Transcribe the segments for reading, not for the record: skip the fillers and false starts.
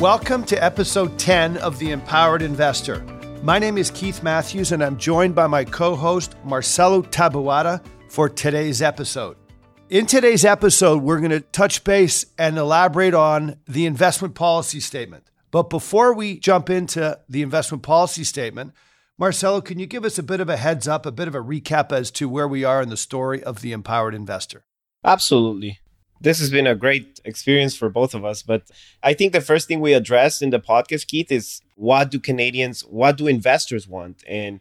Welcome to episode 10 of The Empowered Investor. My name is Keith Matthews, and I'm joined by my co-host, Marcelo Taboada, for today's episode. In today's episode, we're going to touch base and elaborate on the investment policy statement. But before we jump into the investment policy statement, Marcelo, can you give us a bit of a heads up, a bit of a recap as to where we are in the story of The Empowered Investor? Absolutely. This has been a great experience for both of us, but I think the first thing we addressed in the podcast, Keith, is what do investors want? And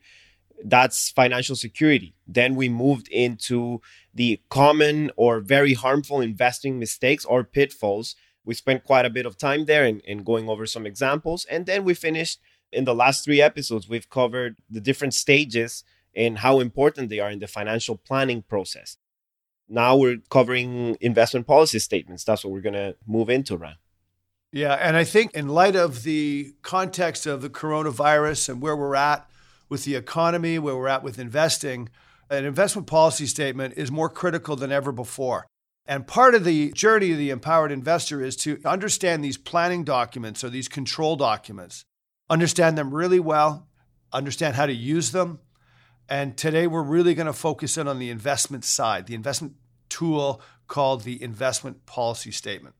that's financial security. Then we moved into the common or very harmful investing mistakes or pitfalls. We spent quite a bit of time there and going over some examples. And then we finished in the last three episodes, we've covered the different stages and how important they are in the financial planning process. Now we're covering investment policy statements. That's what we're going to move into, Ryan. Yeah, and I think in light of the context of the coronavirus and where we're at with the economy, where we're at with investing, an investment policy statement is more critical than ever before. And part of the journey of the Empowered Investor is to understand these planning documents or these control documents, understand them really well, understand how to use them. And today we're really going to focus in on the investment side, the investment tool called the investment policy statement.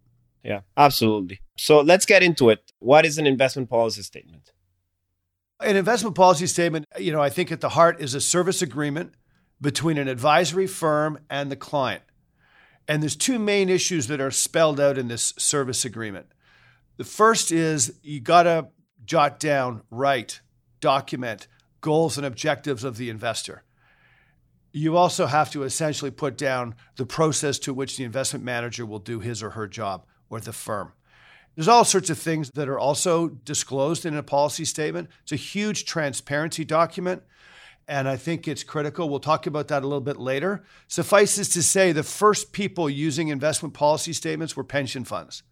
Yeah, absolutely. So let's get into it. What is an investment policy statement? An investment policy statement, I think at the heart is a service agreement between an advisory firm and the client. And there's two main issues that are spelled out in this service agreement. The first is you got to jot down, write, document goals and objectives of the investor. You also have to essentially put down the process to which the investment manager will do his or her job or the firm. There's all sorts of things that are also disclosed in a policy statement. It's a huge transparency document, and I think it's critical. We'll talk about that a little bit later. Suffice it to say, the first people using investment policy statements were pension funds.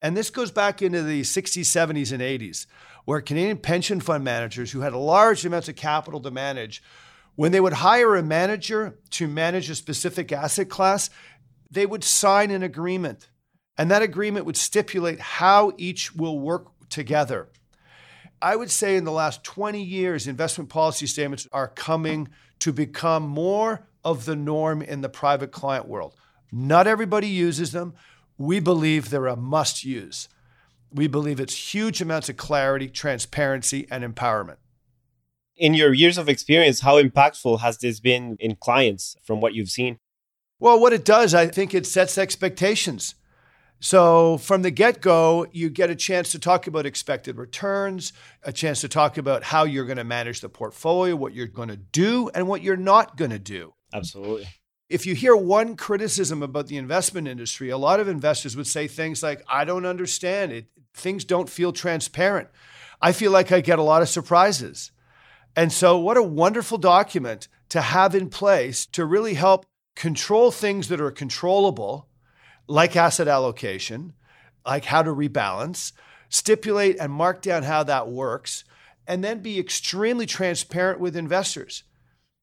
And this goes back into the 60s, 70s, and 80s, where Canadian pension fund managers who had large amounts of capital to manage, when they would hire a manager to manage a specific asset class, they would sign an agreement. And that agreement would stipulate how each will work together. I would say in the last 20 years, investment policy statements are coming to become more of the norm in the private client world. Not everybody uses them. We believe they're a must-use. We believe it's huge amounts of clarity, transparency, and empowerment. In your years of experience, how impactful has this been in clients from what you've seen? Well, what it does, I think it sets expectations. So from the get-go, you get a chance to talk about expected returns, a chance to talk about how you're going to manage the portfolio, what you're going to do, and what you're not going to do. Absolutely. If you hear one criticism about the investment industry, a lot of investors would say things like, I don't understand it. Things don't feel transparent. I feel like I get a lot of surprises. And so what a wonderful document to have in place to really help control things that are controllable, like asset allocation, like how to rebalance, stipulate and mark down how that works, and then be extremely transparent with investors.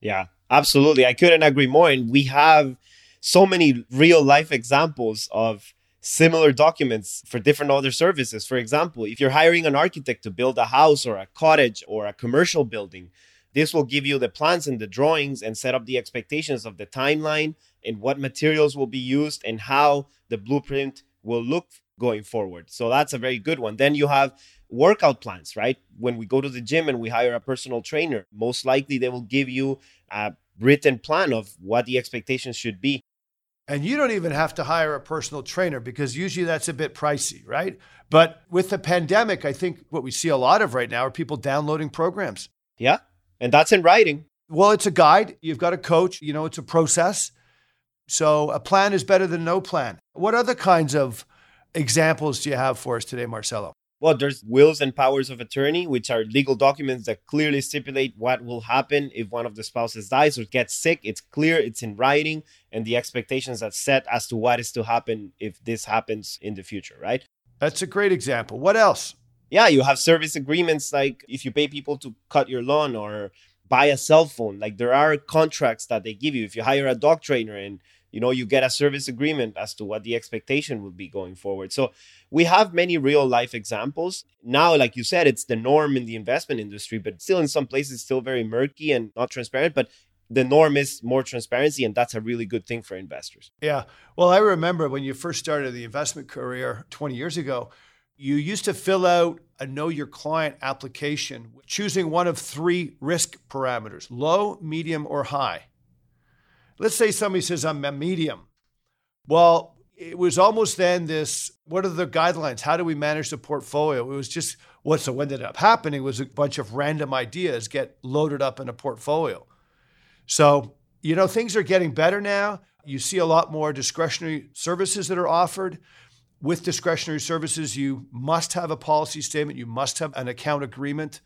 Yeah. Absolutely. I couldn't agree more. And we have so many real life examples of similar documents for different other services. For example, if you're hiring an architect to build a house or a cottage or a commercial building, this will give you the plans and the drawings and set up the expectations of the timeline and what materials will be used and how the blueprint will look going forward. So that's a very good one. Then you have workout plans, right? When we go to the gym and we hire a personal trainer, most likely they will give you a written plan of what the expectations should be. And you don't even have to hire a personal trainer because usually that's a bit pricey, right? But with the pandemic, I think what we see a lot of right now are people downloading programs. Yeah, and that's in writing. Well, it's a guide. You've got a coach. It's a process. So a plan is better than no plan. What other kinds of examples do you have for us today, Marcelo? Well, there's wills and powers of attorney, which are legal documents that clearly stipulate what will happen if one of the spouses dies or gets sick. It's clear, it's in writing, and the expectations are set as to what is to happen if this happens in the future, right? That's a great example. What else? Yeah, you have service agreements, like if you pay people to cut your lawn or buy a cell phone, like there are contracts that they give you. If you hire a dog trainer and you get a service agreement as to what the expectation would be going forward. So we have many real life examples. Now, like you said, it's the norm in the investment industry, but still in some places, still very murky and not transparent. But the norm is more transparency, and that's a really good thing for investors. Yeah. Well, I remember when you first started the investment career 20 years ago, you used to fill out a know your client application, choosing one of three risk parameters, low, medium, or high. Let's say somebody says, I'm a medium. Well, it was almost then this, what are the guidelines? How do we manage the portfolio? It was just, what ended up happening was a bunch of random ideas get loaded up in a portfolio. So, things are getting better now. You see a lot more discretionary services that are offered. With discretionary services, you must have a policy statement. You must have an account agreement.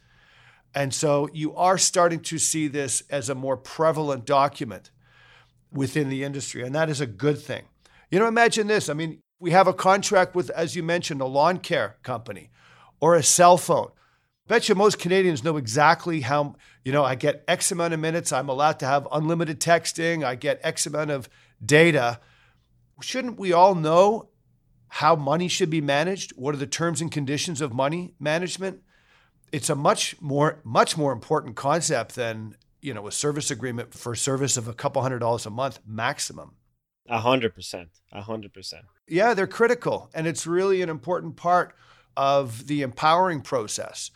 And so you are starting to see this as a more prevalent document within the industry. And that is a good thing. Imagine this. I mean, we have a contract with, as you mentioned, a lawn care company or a cell phone. Bet you most Canadians know exactly how, I get X amount of minutes. I'm allowed to have unlimited texting. I get X amount of data. Shouldn't we all know how money should be managed? What are the terms and conditions of money management? It's a much more important concept than a service agreement for service of a couple $100 a month maximum. 100%. Yeah, they're critical. And it's really an important part of the empowering process.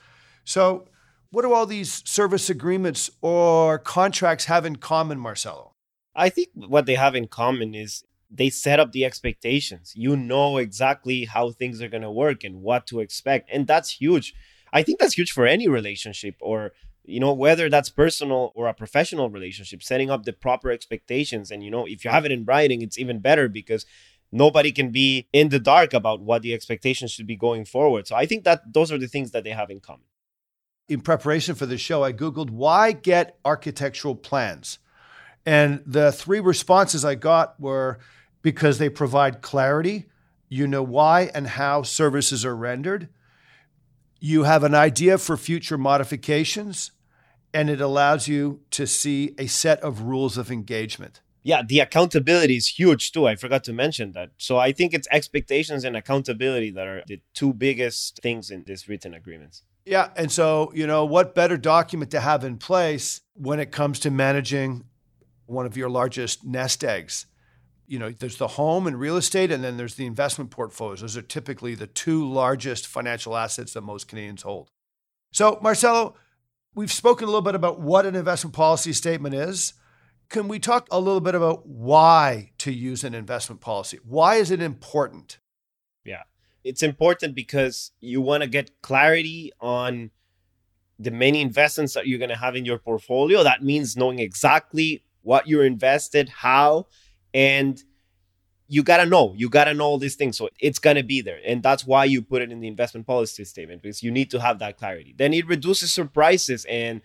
So what do all these service agreements or contracts have in common, Marcelo? I think what they have in common is they set up the expectations. You know exactly how things are going to work and what to expect. And that's huge. I think that's huge for any relationship or whether that's personal or a professional relationship, setting up the proper expectations. And, if you have it in writing, it's even better because nobody can be in the dark about what the expectations should be going forward. So I think that those are the things that they have in common. In preparation for the show, I Googled, why get architectural plans? And the three responses I got were because they provide clarity. You know why and how services are rendered. You have an idea for future modifications, and it allows you to see a set of rules of engagement. Yeah, the accountability is huge too. I forgot to mention that. So I think it's expectations and accountability that are the two biggest things in these written agreements. Yeah, and so, what better document to have in place when it comes to managing one of your largest nest eggs? There's the home and real estate, and then there's the investment portfolios. Those are typically the two largest financial assets that most Canadians hold. So, Marcelo, we've spoken a little bit about what an investment policy statement is. Can we talk a little bit about why to use an investment policy? Why is it important? Yeah, it's important because you want to get clarity on the many investments that you're going to have in your portfolio. That means knowing exactly what you're invested, how. And you got to know all these things. So it's going to be there. And that's why you put it in the investment policy statement, because you need to have that clarity. Then it reduces surprises and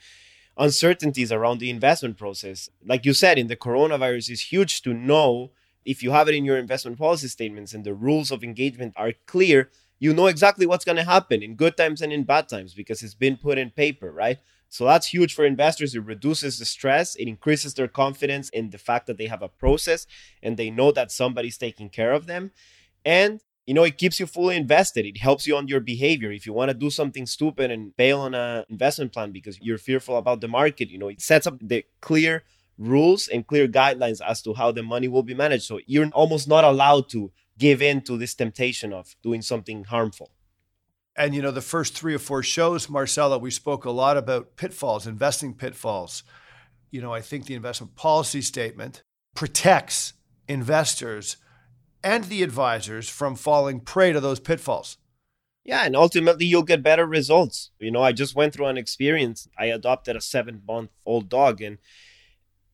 uncertainties around the investment process. Like you said, in the coronavirus, it's huge to know if you have it in your investment policy statements and the rules of engagement are clear, you know exactly what's going to happen in good times and in bad times because it's been put in paper, right? So that's huge for investors. It reduces the stress. It increases their confidence in the fact that they have a process and they know that somebody's taking care of them. And, it keeps you fully invested. It helps you on your behavior. If you want to do something stupid and bail on an investment plan because you're fearful about the market, it sets up the clear rules and clear guidelines as to how the money will be managed. So you're almost not allowed to give in to this temptation of doing something harmful. And, the first three or four shows, Marcelo, we spoke a lot about pitfalls, investing pitfalls. I think the investment policy statement protects investors and the advisors from falling prey to those pitfalls. Yeah, and ultimately you'll get better results. I just went through an experience. I adopted a 7-month-old dog, and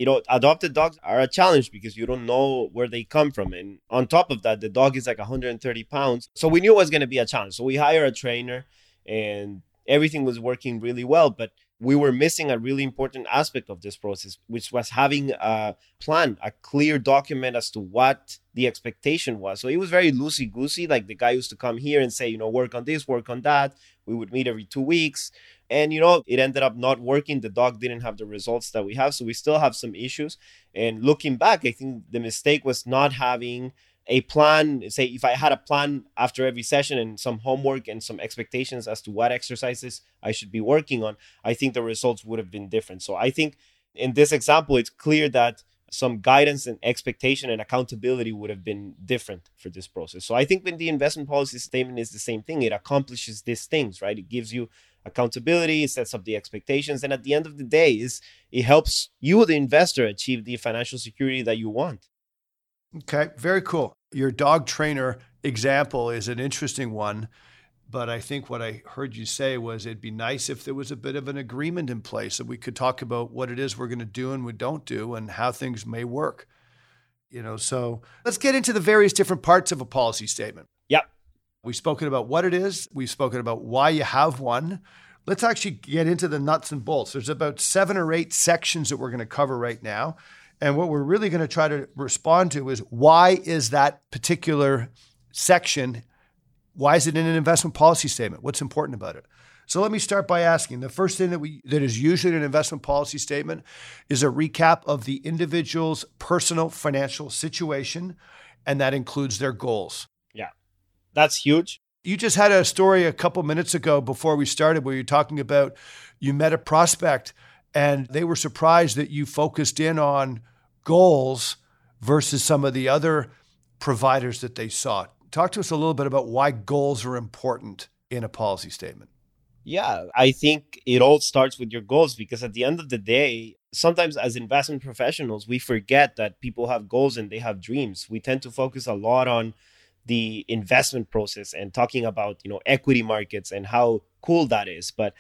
you know, adopted dogs are a challenge because you don't know where they come from. And on top of that, the dog is like 130 pounds. So we knew it was going to be a challenge. So we hired a trainer and everything was working really well. But we were missing a really important aspect of this process, which was having a plan, a clear document as to what the expectation was. So it was very loosey-goosey. Like the guy used to come here and say, you know, work on this, work on that. We would meet every 2 weeks. And, you know, it ended up not working. The dog didn't have the results that we have. So we still have some issues. And looking back, I think the mistake was not having a plan. Say if I had a plan after every session and some homework and some expectations as to what exercises I should be working on, I think the results would have been different. So I think in this example, it's clear that some guidance and expectation and accountability would have been different for this process. So I think when the investment policy statement is the same thing, it accomplishes these things, right? It gives you accountability, it sets up the expectations. And at the end of the day, it helps you, the investor, achieve the financial security that you want. Okay, very cool. Your dog trainer example is an interesting one, but I think what I heard you say was it'd be nice if there was a bit of an agreement in place that we could talk about what it is we're going to do and we don't do and how things may work. You know, so let's get into the various different parts of a policy statement. Yep. We've spoken about what it is. We've spoken about why you have one. Let's actually get into the nuts and bolts. There's about 7 or 8 sections that we're going to cover right now. And what we're really going to try to respond to is why is that particular section, why is it in an investment policy statement? What's important about it? So let me start by asking, the first thing that is usually in an investment policy statement is a recap of the individual's personal financial situation, and that includes their goals. Yeah, that's huge. You just had a story a couple minutes ago before we started where you're talking about you met a prospect and they were surprised that you focused in on goals versus some of the other providers that they saw. Talk to us a little bit about why goals are important in a policy statement. Yeah, I think it all starts with your goals, because at the end of the day, sometimes as investment professionals, we forget that people have goals and they have dreams. We tend to focus a lot on the investment process and talking about, you know, equity markets and how cool that is. But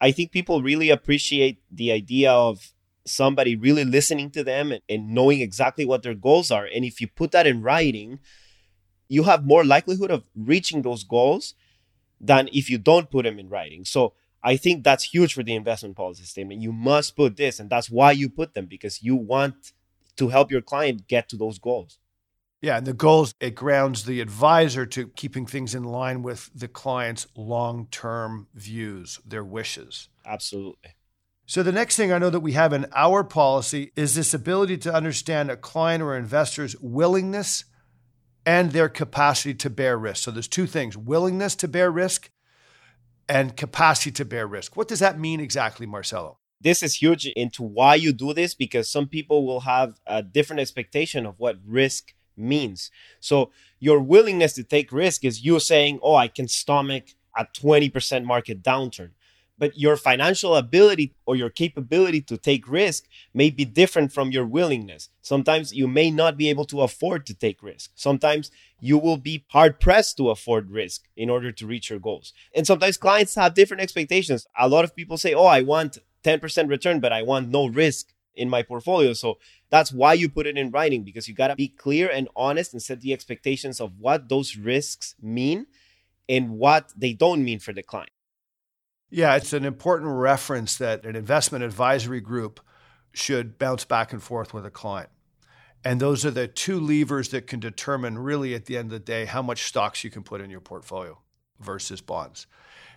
I think people really appreciate the idea of somebody really listening to them and knowing exactly what their goals are. And if you put that in writing, you have more likelihood of reaching those goals than if you don't put them in writing. So I think that's huge for the investment policy statement. You must put this, and that's why you put them, because you want to help your client get to those goals. Yeah, and the goals, it grounds the advisor to keeping things in line with the client's long-term views, their wishes. Absolutely. So the next thing I know that we have in our policy is this ability to understand a client or investor's willingness and their capacity to bear risk. So there's 2 things, willingness to bear risk and capacity to bear risk. What does that mean exactly, Marcelo? This is huge into why you do this, because some people will have a different expectation of what risk means. So your willingness to take risk is you saying, oh, I can stomach a 20% market downturn. But your financial ability or your capability to take risk may be different from your willingness. Sometimes you may not be able to afford to take risk. Sometimes you will be hard pressed to afford risk in order to reach your goals. And sometimes clients have different expectations. A lot of people say, oh, I want 10% return, but I want no risk in my portfolio. So that's why you put it in writing, because you got to be clear and honest and set the expectations of what those risks mean and what they don't mean for the client. Yeah, it's an important reference that an investment advisory group should bounce back and forth with a client. And those are the 2 levers that can determine really at the end of the day how much stocks you can put in your portfolio versus bonds.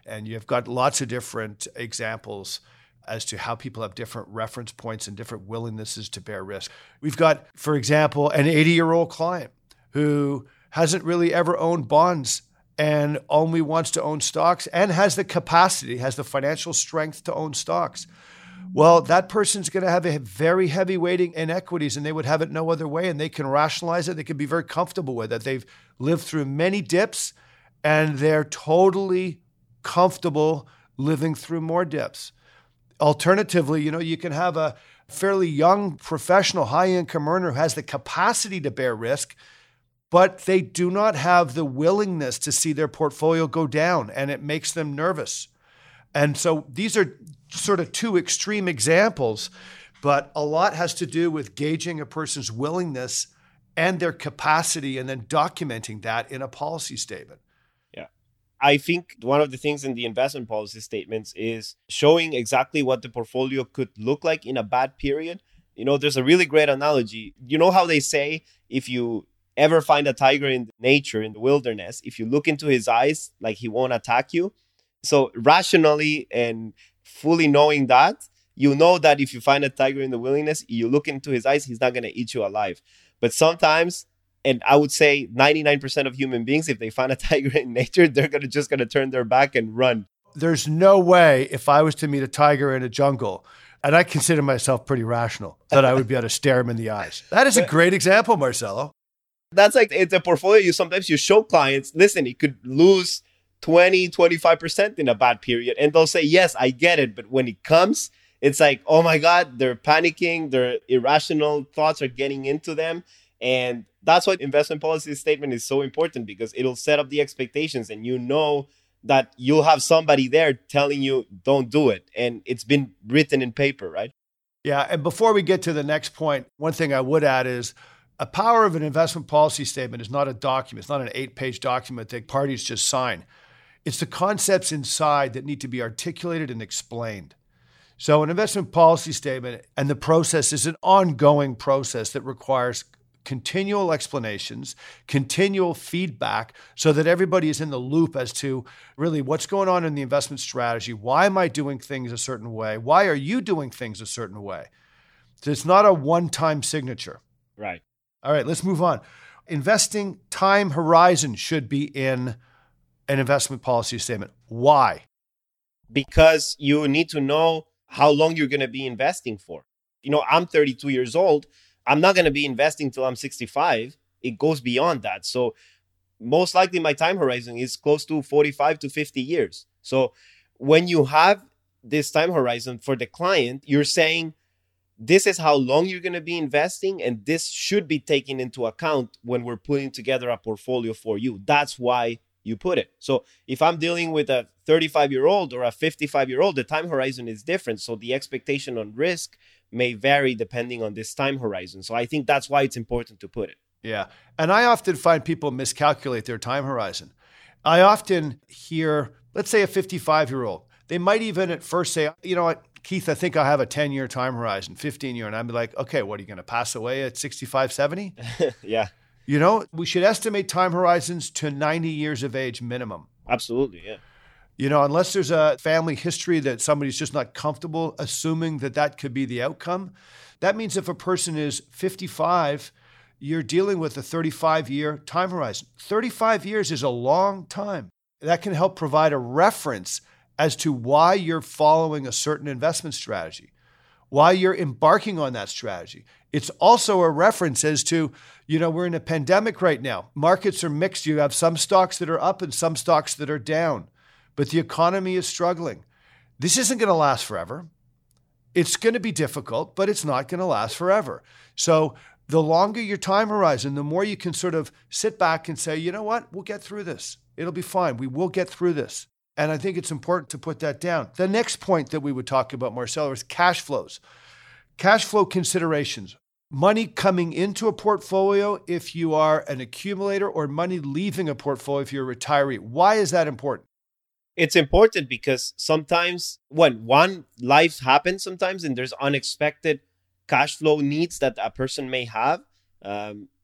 And you've got lots of different examples as to how people have different reference points and different willingnesses to bear risk. We've got, for example, an 80-year-old client who hasn't really ever owned bonds and only wants to own stocks and has the capacity, has the financial strength to own stocks. Well, that person's going to have a very heavy weighting in equities, and they would have it no other way, and they can rationalize it. They can be very comfortable with it. They've lived through many dips, and they're totally comfortable living through more dips. Alternatively, you know, you can have a fairly young professional high-income earner who has the capacity to bear risk, but they do not have the willingness to see their portfolio go down, and it makes them nervous. And so these are sort of 2 extreme examples But a lot has to do with gauging a person's willingness and their capacity and then documenting that in a policy statement. Yeah. I think one of the things in the investment policy statements is showing exactly what the portfolio could look like in a bad period. You know, there's a really great analogy. You know how they say if you ever find a tiger in nature, in the wilderness, if you look into his eyes, like he won't attack you. So rationally and fully knowing that, you know that if you find a tiger in the wilderness, you look into his eyes, he's not going to eat you alive. But sometimes, and I would say 99% of human beings, if they find a tiger in nature, they're just going to turn their back and run. There's no way if I was to meet a tiger in a jungle, and I consider myself pretty rational, that I would be able to stare him in the eyes. That is a great example, Marcelo. That's like, it's a portfolio. Sometimes you show clients, listen, it could lose 20, 25% in a bad period. And they'll say, yes, I get it. But when it comes, it's like, oh my God, they're panicking. Their irrational thoughts are getting into them. And that's why investment policy statement is so important, because it'll set up the expectations and you know that you'll have somebody there telling you don't do it. And it's been written in paper, right? Yeah. And before we get to the next point, one thing I would add is a power of an investment policy statement is not a document. It's not an 8-page document that parties just sign. It's the concepts inside that need to be articulated and explained. So an investment policy statement and the process is an ongoing process that requires continual explanations, continual feedback, so that everybody is in the loop as to really what's going on in the investment strategy. Why am I doing things a certain way? Why are you doing things a certain way? So it's not a one-time signature. Right. All right, let's move on. Investing time horizon should be in an investment policy statement. Why? Because you need to know how long you're going to be investing for. You know, I'm 32 years old. I'm not going to be investing till I'm 65. It goes beyond that. So most likely my time horizon is close to 45 to 50 years. So when you have this time horizon for the client, you're saying, this is how long you're going to be investing, and this should be taken into account when we're putting together a portfolio for you. That's why you put it. So if I'm dealing with a 35-year-old or a 55-year-old, the time horizon is different. So the expectation on risk may vary depending on this time horizon. So I think that's why it's important to put it. Yeah. And I often find people miscalculate their time horizon. I often hear, let's say a 55-year-old, they might even at first say, you know what, Keith, I think I have a 10-year time horizon, 15-year. And I'd be like, okay, what, are you going to pass away at 65, 70? Yeah. You know, we should estimate time horizons to 90 years of age minimum. Absolutely, yeah. You know, unless there's a family history that somebody's just not comfortable assuming that that could be the outcome. That means if a person is 55, you're dealing with a 35-year time horizon. 35 years is a long time. That can help provide a reference as to why you're following a certain investment strategy, why you're embarking on that strategy. It's also a reference as to, you know, we're in a pandemic right now. Markets are mixed. You have some stocks that are up and some stocks that are down, but the economy is struggling. This isn't going to last forever. It's going to be difficult, but it's not going to last forever. So the longer your time horizon, the more you can sort of sit back and say, you know what, we'll get through this. It'll be fine. We will get through this. And I think it's important to put that down. The next point that we would talk about, Marcelo, is cash flows. Cash flow considerations. Money coming into a portfolio if you are an accumulator, or money leaving a portfolio if you're a retiree. Why is that important? It's important because sometimes when one life happens sometimes and there's unexpected cash flow needs that a person may have,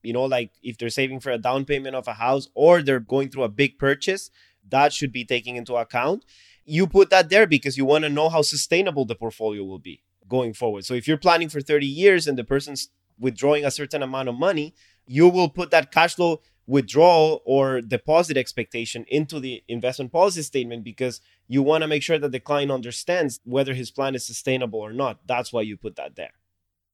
you know, like if they're saving for a down payment of a house or they're going through a big purchase, that should be taken into account. You put that there because you want to know how sustainable the portfolio will be going forward. So if you're planning for 30 years and the person's withdrawing a certain amount of money, you will put that cash flow withdrawal or deposit expectation into the investment policy statement because you want to make sure that the client understands whether his plan is sustainable or not. That's why you put that there.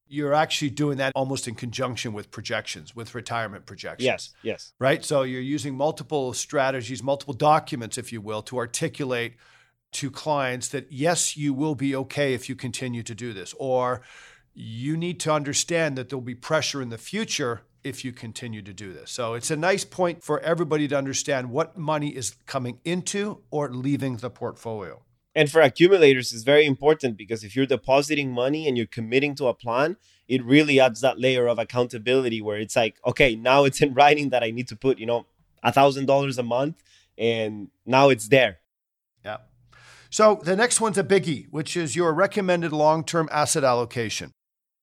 You're actually doing that almost in conjunction with projections, with retirement projections. Yes. Right? So you're using multiple strategies, multiple documents, if you will, to articulate to clients that, yes, you will be okay if you continue to do this, or you need to understand that there'll be pressure in the future if you continue to do this. So it's a nice point for everybody to understand what money is coming into or leaving the portfolio. And for accumulators, it's very important because if you're depositing money and you're committing to a plan, it really adds that layer of accountability where it's like, okay, now it's in writing that I need to put, $1,000 a month, and now it's there. Yeah. So the next one's a biggie, which is your recommended long-term asset allocation.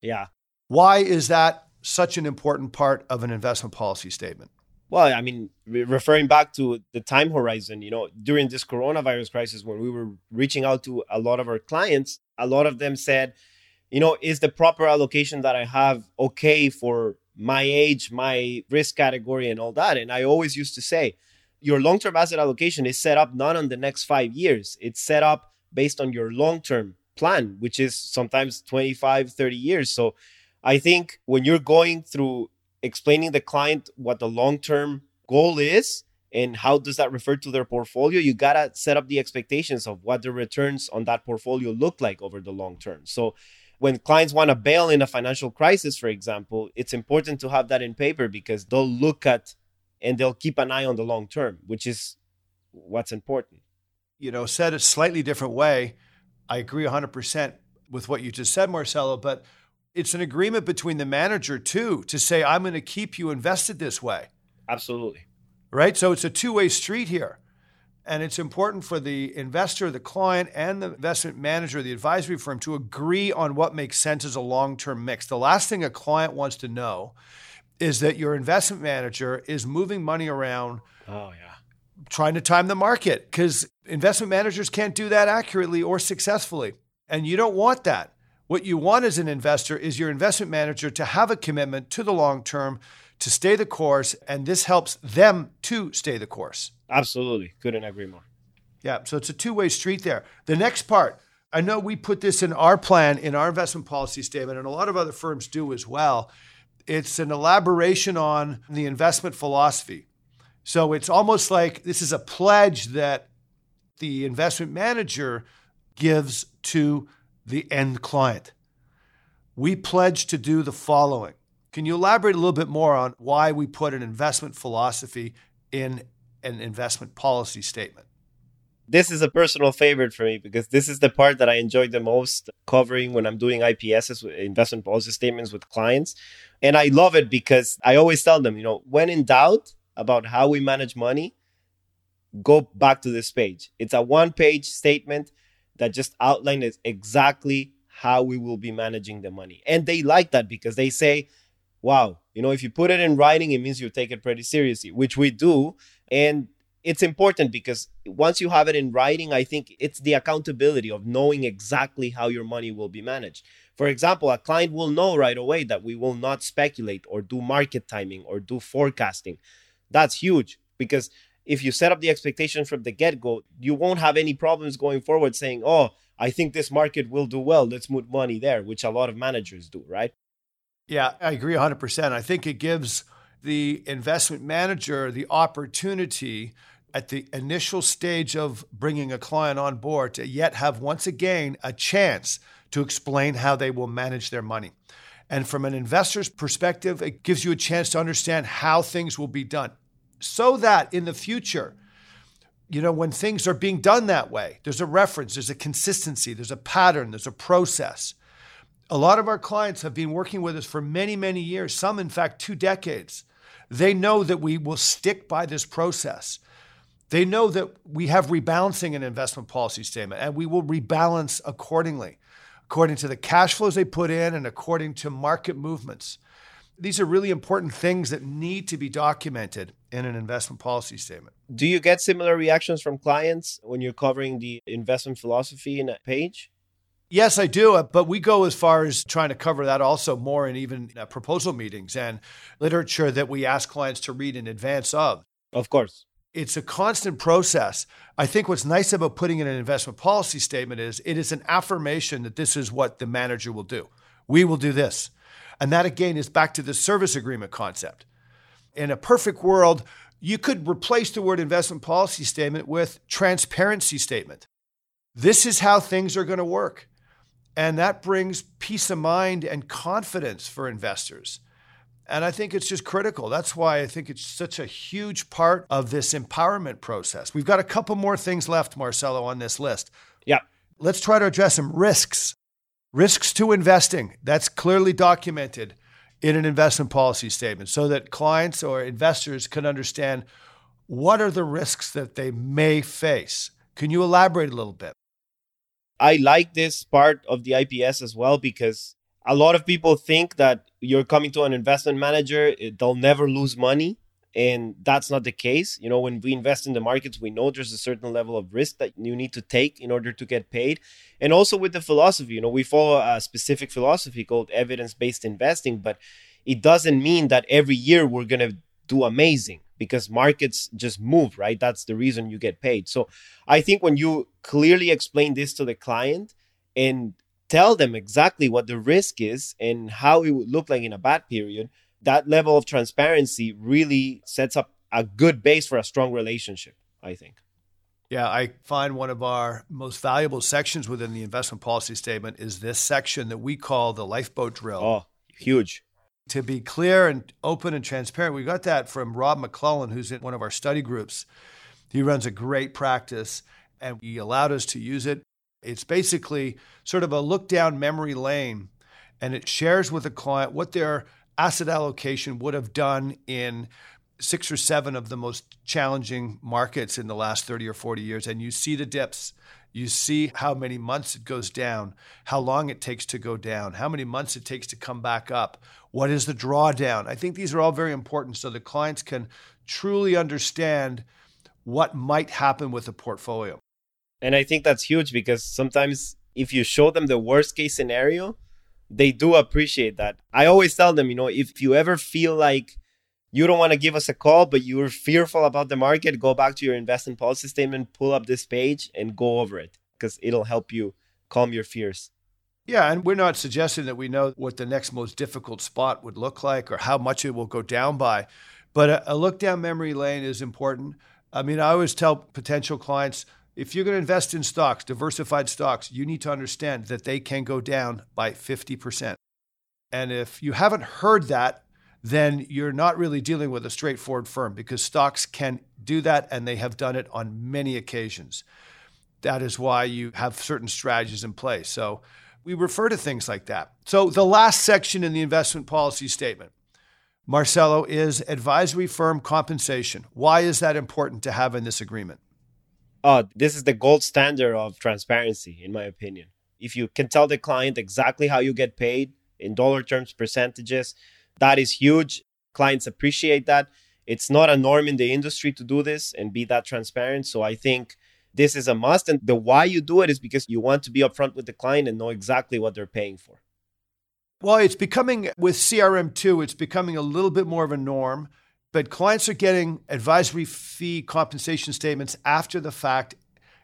Yeah. Why is that such an important part of an investment policy statement? Well, I mean, referring back to the time horizon, during this coronavirus crisis, when we were reaching out to a lot of our clients, a lot of them said, is the proper allocation that I have okay for my age, my risk category, and all that? And I always used to say, your long-term asset allocation is set up not on the next 5 years. It's set up based on your long-term plan, which is sometimes 25, 30 years. So I think when you're going through explaining the client what the long-term goal is and how does that refer to their portfolio, you got to set up the expectations of what the returns on that portfolio look like over the long term. So when clients want to bail in a financial crisis, for example, it's important to have that in paper because they'll look at and they'll keep an eye on the long term, which is what's important. Said a slightly different way, I agree 100% with what you just said, Marcelo, but it's an agreement between the manager, too, to say, I'm going to keep you invested this way. Absolutely. Right? So it's a two-way street here. And it's important for the investor, the client, and the investment manager, the advisory firm, to agree on what makes sense as a long-term mix. The last thing a client wants to know is that your investment manager is moving money around, trying to time the market, because investment managers can't do that accurately or successfully. And you don't want that. What you want as an investor is your investment manager to have a commitment to the long term, to stay the course, and this helps them to stay the course. Absolutely. Couldn't agree more. Yeah, so it's a two-way street there. The next part, I know we put this in our plan, in our investment policy statement, and a lot of other firms do as well. It's an elaboration on the investment philosophy. So it's almost like this is a pledge that the investment manager gives to the end client. We pledge to do the following. Can you elaborate a little bit more on why we put an investment philosophy in an investment policy statement? This is a personal favorite for me because this is the part that I enjoy the most covering when I'm doing IPSs, investment policy statements with clients. And I love it because I always tell them, when in doubt about how we manage money, go back to this page. It's a one-page statement that just outlines exactly how we will be managing the money. And they like that because they say, wow, if you put it in writing, it means you take it pretty seriously, which we do. And it's important because once you have it in writing, I think it's the accountability of knowing exactly how your money will be managed. For example, a client will know right away that we will not speculate or do market timing or do forecasting. That's huge because if you set up the expectation from the get-go, you won't have any problems going forward saying, I think this market will do well. Let's move money there, which a lot of managers do, right? Yeah, I agree 100%. I think it gives the investment manager the opportunity at the initial stage of bringing a client on board to yet have, once again, a chance to explain how they will manage their money. And from an investor's perspective, it gives you a chance to understand how things will be done, so that in the future, when things are being done that way, there's a reference, there's a consistency, there's a pattern, there's a process. A lot of our clients have been working with us for many, many years, some, in fact, 2 decades. They know that we will stick by this process. They know that we have rebalancing an investment policy statement, and we will rebalance accordingly, according to the cash flows they put in and according to market movements. These are really important things that need to be documented in an investment policy statement. Do you get similar reactions from clients when you're covering the investment philosophy in a page? Yes, I do. But we go as far as trying to cover that also more in even proposal meetings and literature that we ask clients to read in advance of. Of course. It's a constant process. I think what's nice about putting in an investment policy statement is it is an affirmation that this is what the manager will do. We will do this. And that, again, is back to the service agreement concept. In a perfect world, you could replace the word investment policy statement with transparency statement. This is how things are going to work. And that brings peace of mind and confidence for investors. And I think it's just critical. That's why I think it's such a huge part of this empowerment process. We've got a couple more things left, Marcelo, on this list. Yeah. Let's try to address some risks. Risks to investing. That's clearly documented in an investment policy statement so that clients or investors can understand what are the risks that they may face. Can you elaborate a little bit? I like this part of the IPS as well because a lot of people think that you're coming to an investment manager, they'll never lose money. And that's not the case. You know, when we invest in the markets, we know there's a certain level of risk that you need to take in order to get paid. And also with the philosophy, you know, we follow a specific philosophy called evidence-based investing, but it doesn't mean that every year we're going to do amazing because markets just move, right? That's the reason you get paid. So I think when you clearly explain this to the client and tell them exactly what the risk is and how it would look like in a bad period, that level of transparency really sets up a good base for a strong relationship, I think. Yeah, I find one of our most valuable sections within the investment policy statement is this section that we call the lifeboat drill. Oh, huge. To be clear and open and transparent, we got that from Rob McClellan, who's in one of our study groups. He runs a great practice, and he allowed us to use it. It's basically sort of a look down memory lane, and it shares with the client what their asset allocation would have done in 6 or 7 of the most challenging markets in the last 30 or 40 years. And you see the dips. You see how many months it goes down, how long it takes to go down, how many months it takes to come back up. What is the drawdown? I think these are all very important so the clients can truly understand what might happen with the portfolio. And I think that's huge because sometimes if you show them the worst case scenario, they do appreciate that. I always tell them, you know, if you ever feel like you don't want to give us a call, but you're fearful about the market, go back to your investment policy statement, pull up this page and go over it because it'll help you calm your fears. Yeah, and we're not suggesting that we know what the next most difficult spot would look like or how much it will go down by. But a look down memory lane is important. I mean, I always tell potential clients, if you're going to invest in stocks, diversified stocks, you need to understand that they can go down by 50%. And if you haven't heard that, then you're not really dealing with a straightforward firm because stocks can do that and they have done it on many occasions. That is why you have certain strategies in place. So we refer to things like that. So the last section in the investment policy statement, Marcelo, is advisory firm compensation. Why is that important to have in this agreement? This is the gold standard of transparency, in my opinion. If you can tell the client exactly how you get paid in dollar terms, percentages, that is huge. Clients appreciate that. It's not a norm in the industry to do this and be that transparent. So I think this is a must. And the why you do it is because you want to be upfront with the client and know exactly what they're paying for. Well, it's becoming, with CRM2, it's becoming a little bit more of a norm. But clients are getting advisory fee compensation statements after the fact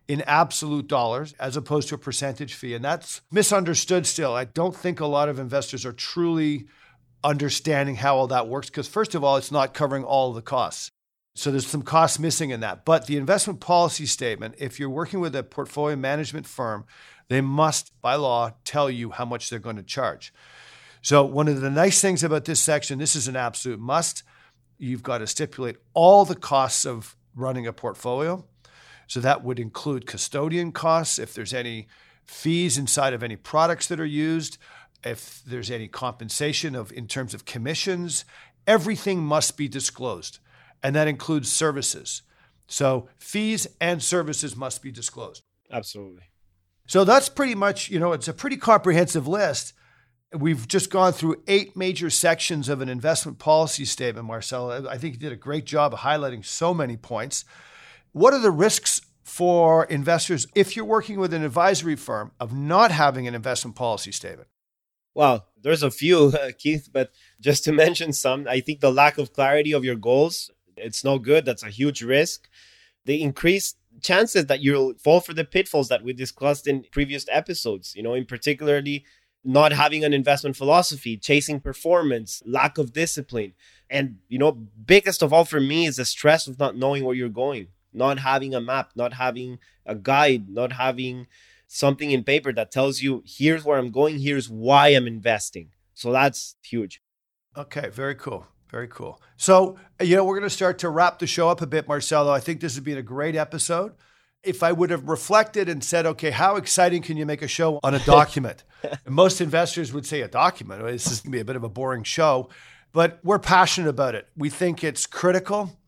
in absolute dollars as opposed to a percentage fee. And that's misunderstood still. I don't think a lot of investors are truly understanding how all that works because, first of all, it's not covering all of the costs. So there's some costs missing in that. But the investment policy statement, if you're working with a portfolio management firm, they must, by law, tell you how much they're going to charge. So one of the nice things about this section, this is an absolute must. You've got to stipulate all the costs of running a portfolio. So that would include custodian costs, if there's any fees inside of any products that are used, if there's any compensation of in terms of commissions, everything must be disclosed. And that includes services. So fees and services must be disclosed. Absolutely. So that's pretty much, you know, it's a pretty comprehensive list. We've just gone through 8 major sections of an investment policy statement, Marcelo. I think you did a great job of highlighting so many points. What are the risks for investors if you're working with an advisory firm of not having an investment policy statement? Well, there's a few, Keith, but just to mention some, I think the lack of clarity of your goals, it's no good. That's a huge risk. The increased chances that you'll fall for the pitfalls that we discussed in previous episodes, you know, in particularly not having an investment philosophy, chasing performance, lack of discipline. And, you know, biggest of all for me is the stress of not knowing where you're going, not having a map, not having a guide, not having something in paper that tells you, here's where I'm going, here's why I'm investing. So that's huge. Okay, very cool. Very cool. So, you know, we're going to start to wrap the show up a bit, Marcelo. I think this has been a great episode. If I would have reflected and said, okay, how exciting can you make a show on a document? Most investors would say a document. This is going to be a bit of a boring show, but we're passionate about it. We think it's critical,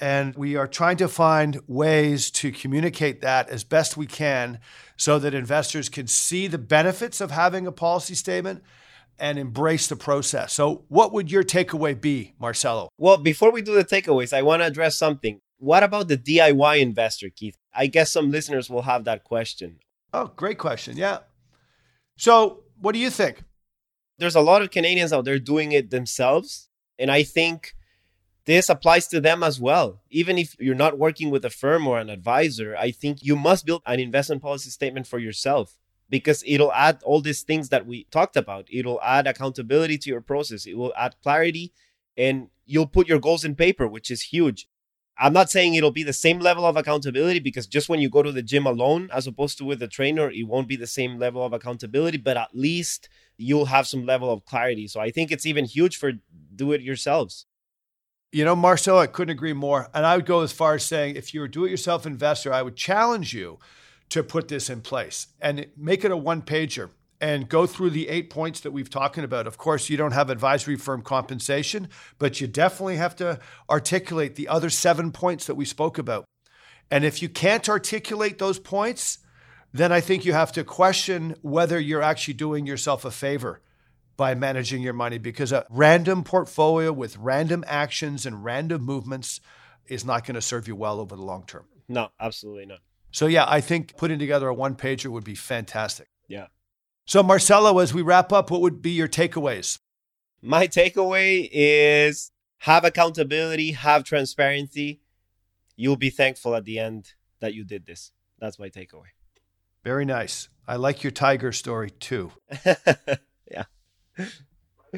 and we are trying to find ways to communicate that as best we can so that investors can see the benefits of having a policy statement and embrace the process. So what would your takeaway be, Marcelo? Well, before we do the takeaways, I want to address something. What about the DIY investor, Keith? I guess some listeners will have that question. Oh, great question. Yeah. So what do you think? There's a lot of Canadians out there doing it themselves. And I think this applies to them as well. Even if you're not working with a firm or an advisor, I think you must build an investment policy statement for yourself, because it'll add all these things that we talked about. It'll add accountability to your process. It will add clarity, and you'll put your goals in paper, which is huge. I'm not saying it'll be the same level of accountability, because just when you go to the gym alone, as opposed to with a trainer, it won't be the same level of accountability, but at least you'll have some level of clarity. So I think it's even huge for do-it-yourselves. You know, Marcelo, I couldn't agree more. And I would go as far as saying, if you're a do-it-yourself investor, I would challenge you to put this in place and make it a one-pager and go through the 8 points that we've talked about. Of course, you don't have advisory firm compensation, but you definitely have to articulate the other 7 points that we spoke about. And if you can't articulate those points, then I think you have to question whether you're actually doing yourself a favor by managing your money, because a random portfolio with random actions and random movements is not going to serve you well over the long term. No, absolutely not. So yeah, I think putting together a one-pager would be fantastic. Yeah. So Marcelo, as we wrap up, what would be your takeaways? My takeaway is have accountability, have transparency. You'll be thankful at the end that you did this. That's my takeaway. Very nice. I like your tiger story too. Yeah.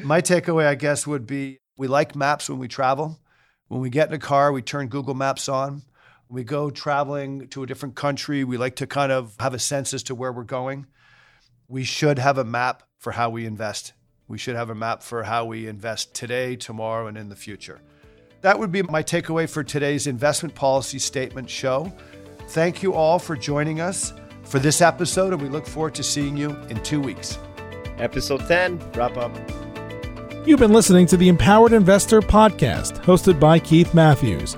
My takeaway, I guess, would be we like maps when we travel. When we get in a car, we turn Google Maps on. We go traveling to a different country. We like to kind of have a sense as to where we're going. We should have a map for how we invest. We should have a map for how we invest today, tomorrow, and in the future. That would be my takeaway for today's Investment Policy Statement show. Thank you all for joining us for this episode, and we look forward to seeing you in 2 weeks. Episode 10, wrap up. You've been listening to the Empowered Investor Podcast, hosted by Keith Matthews.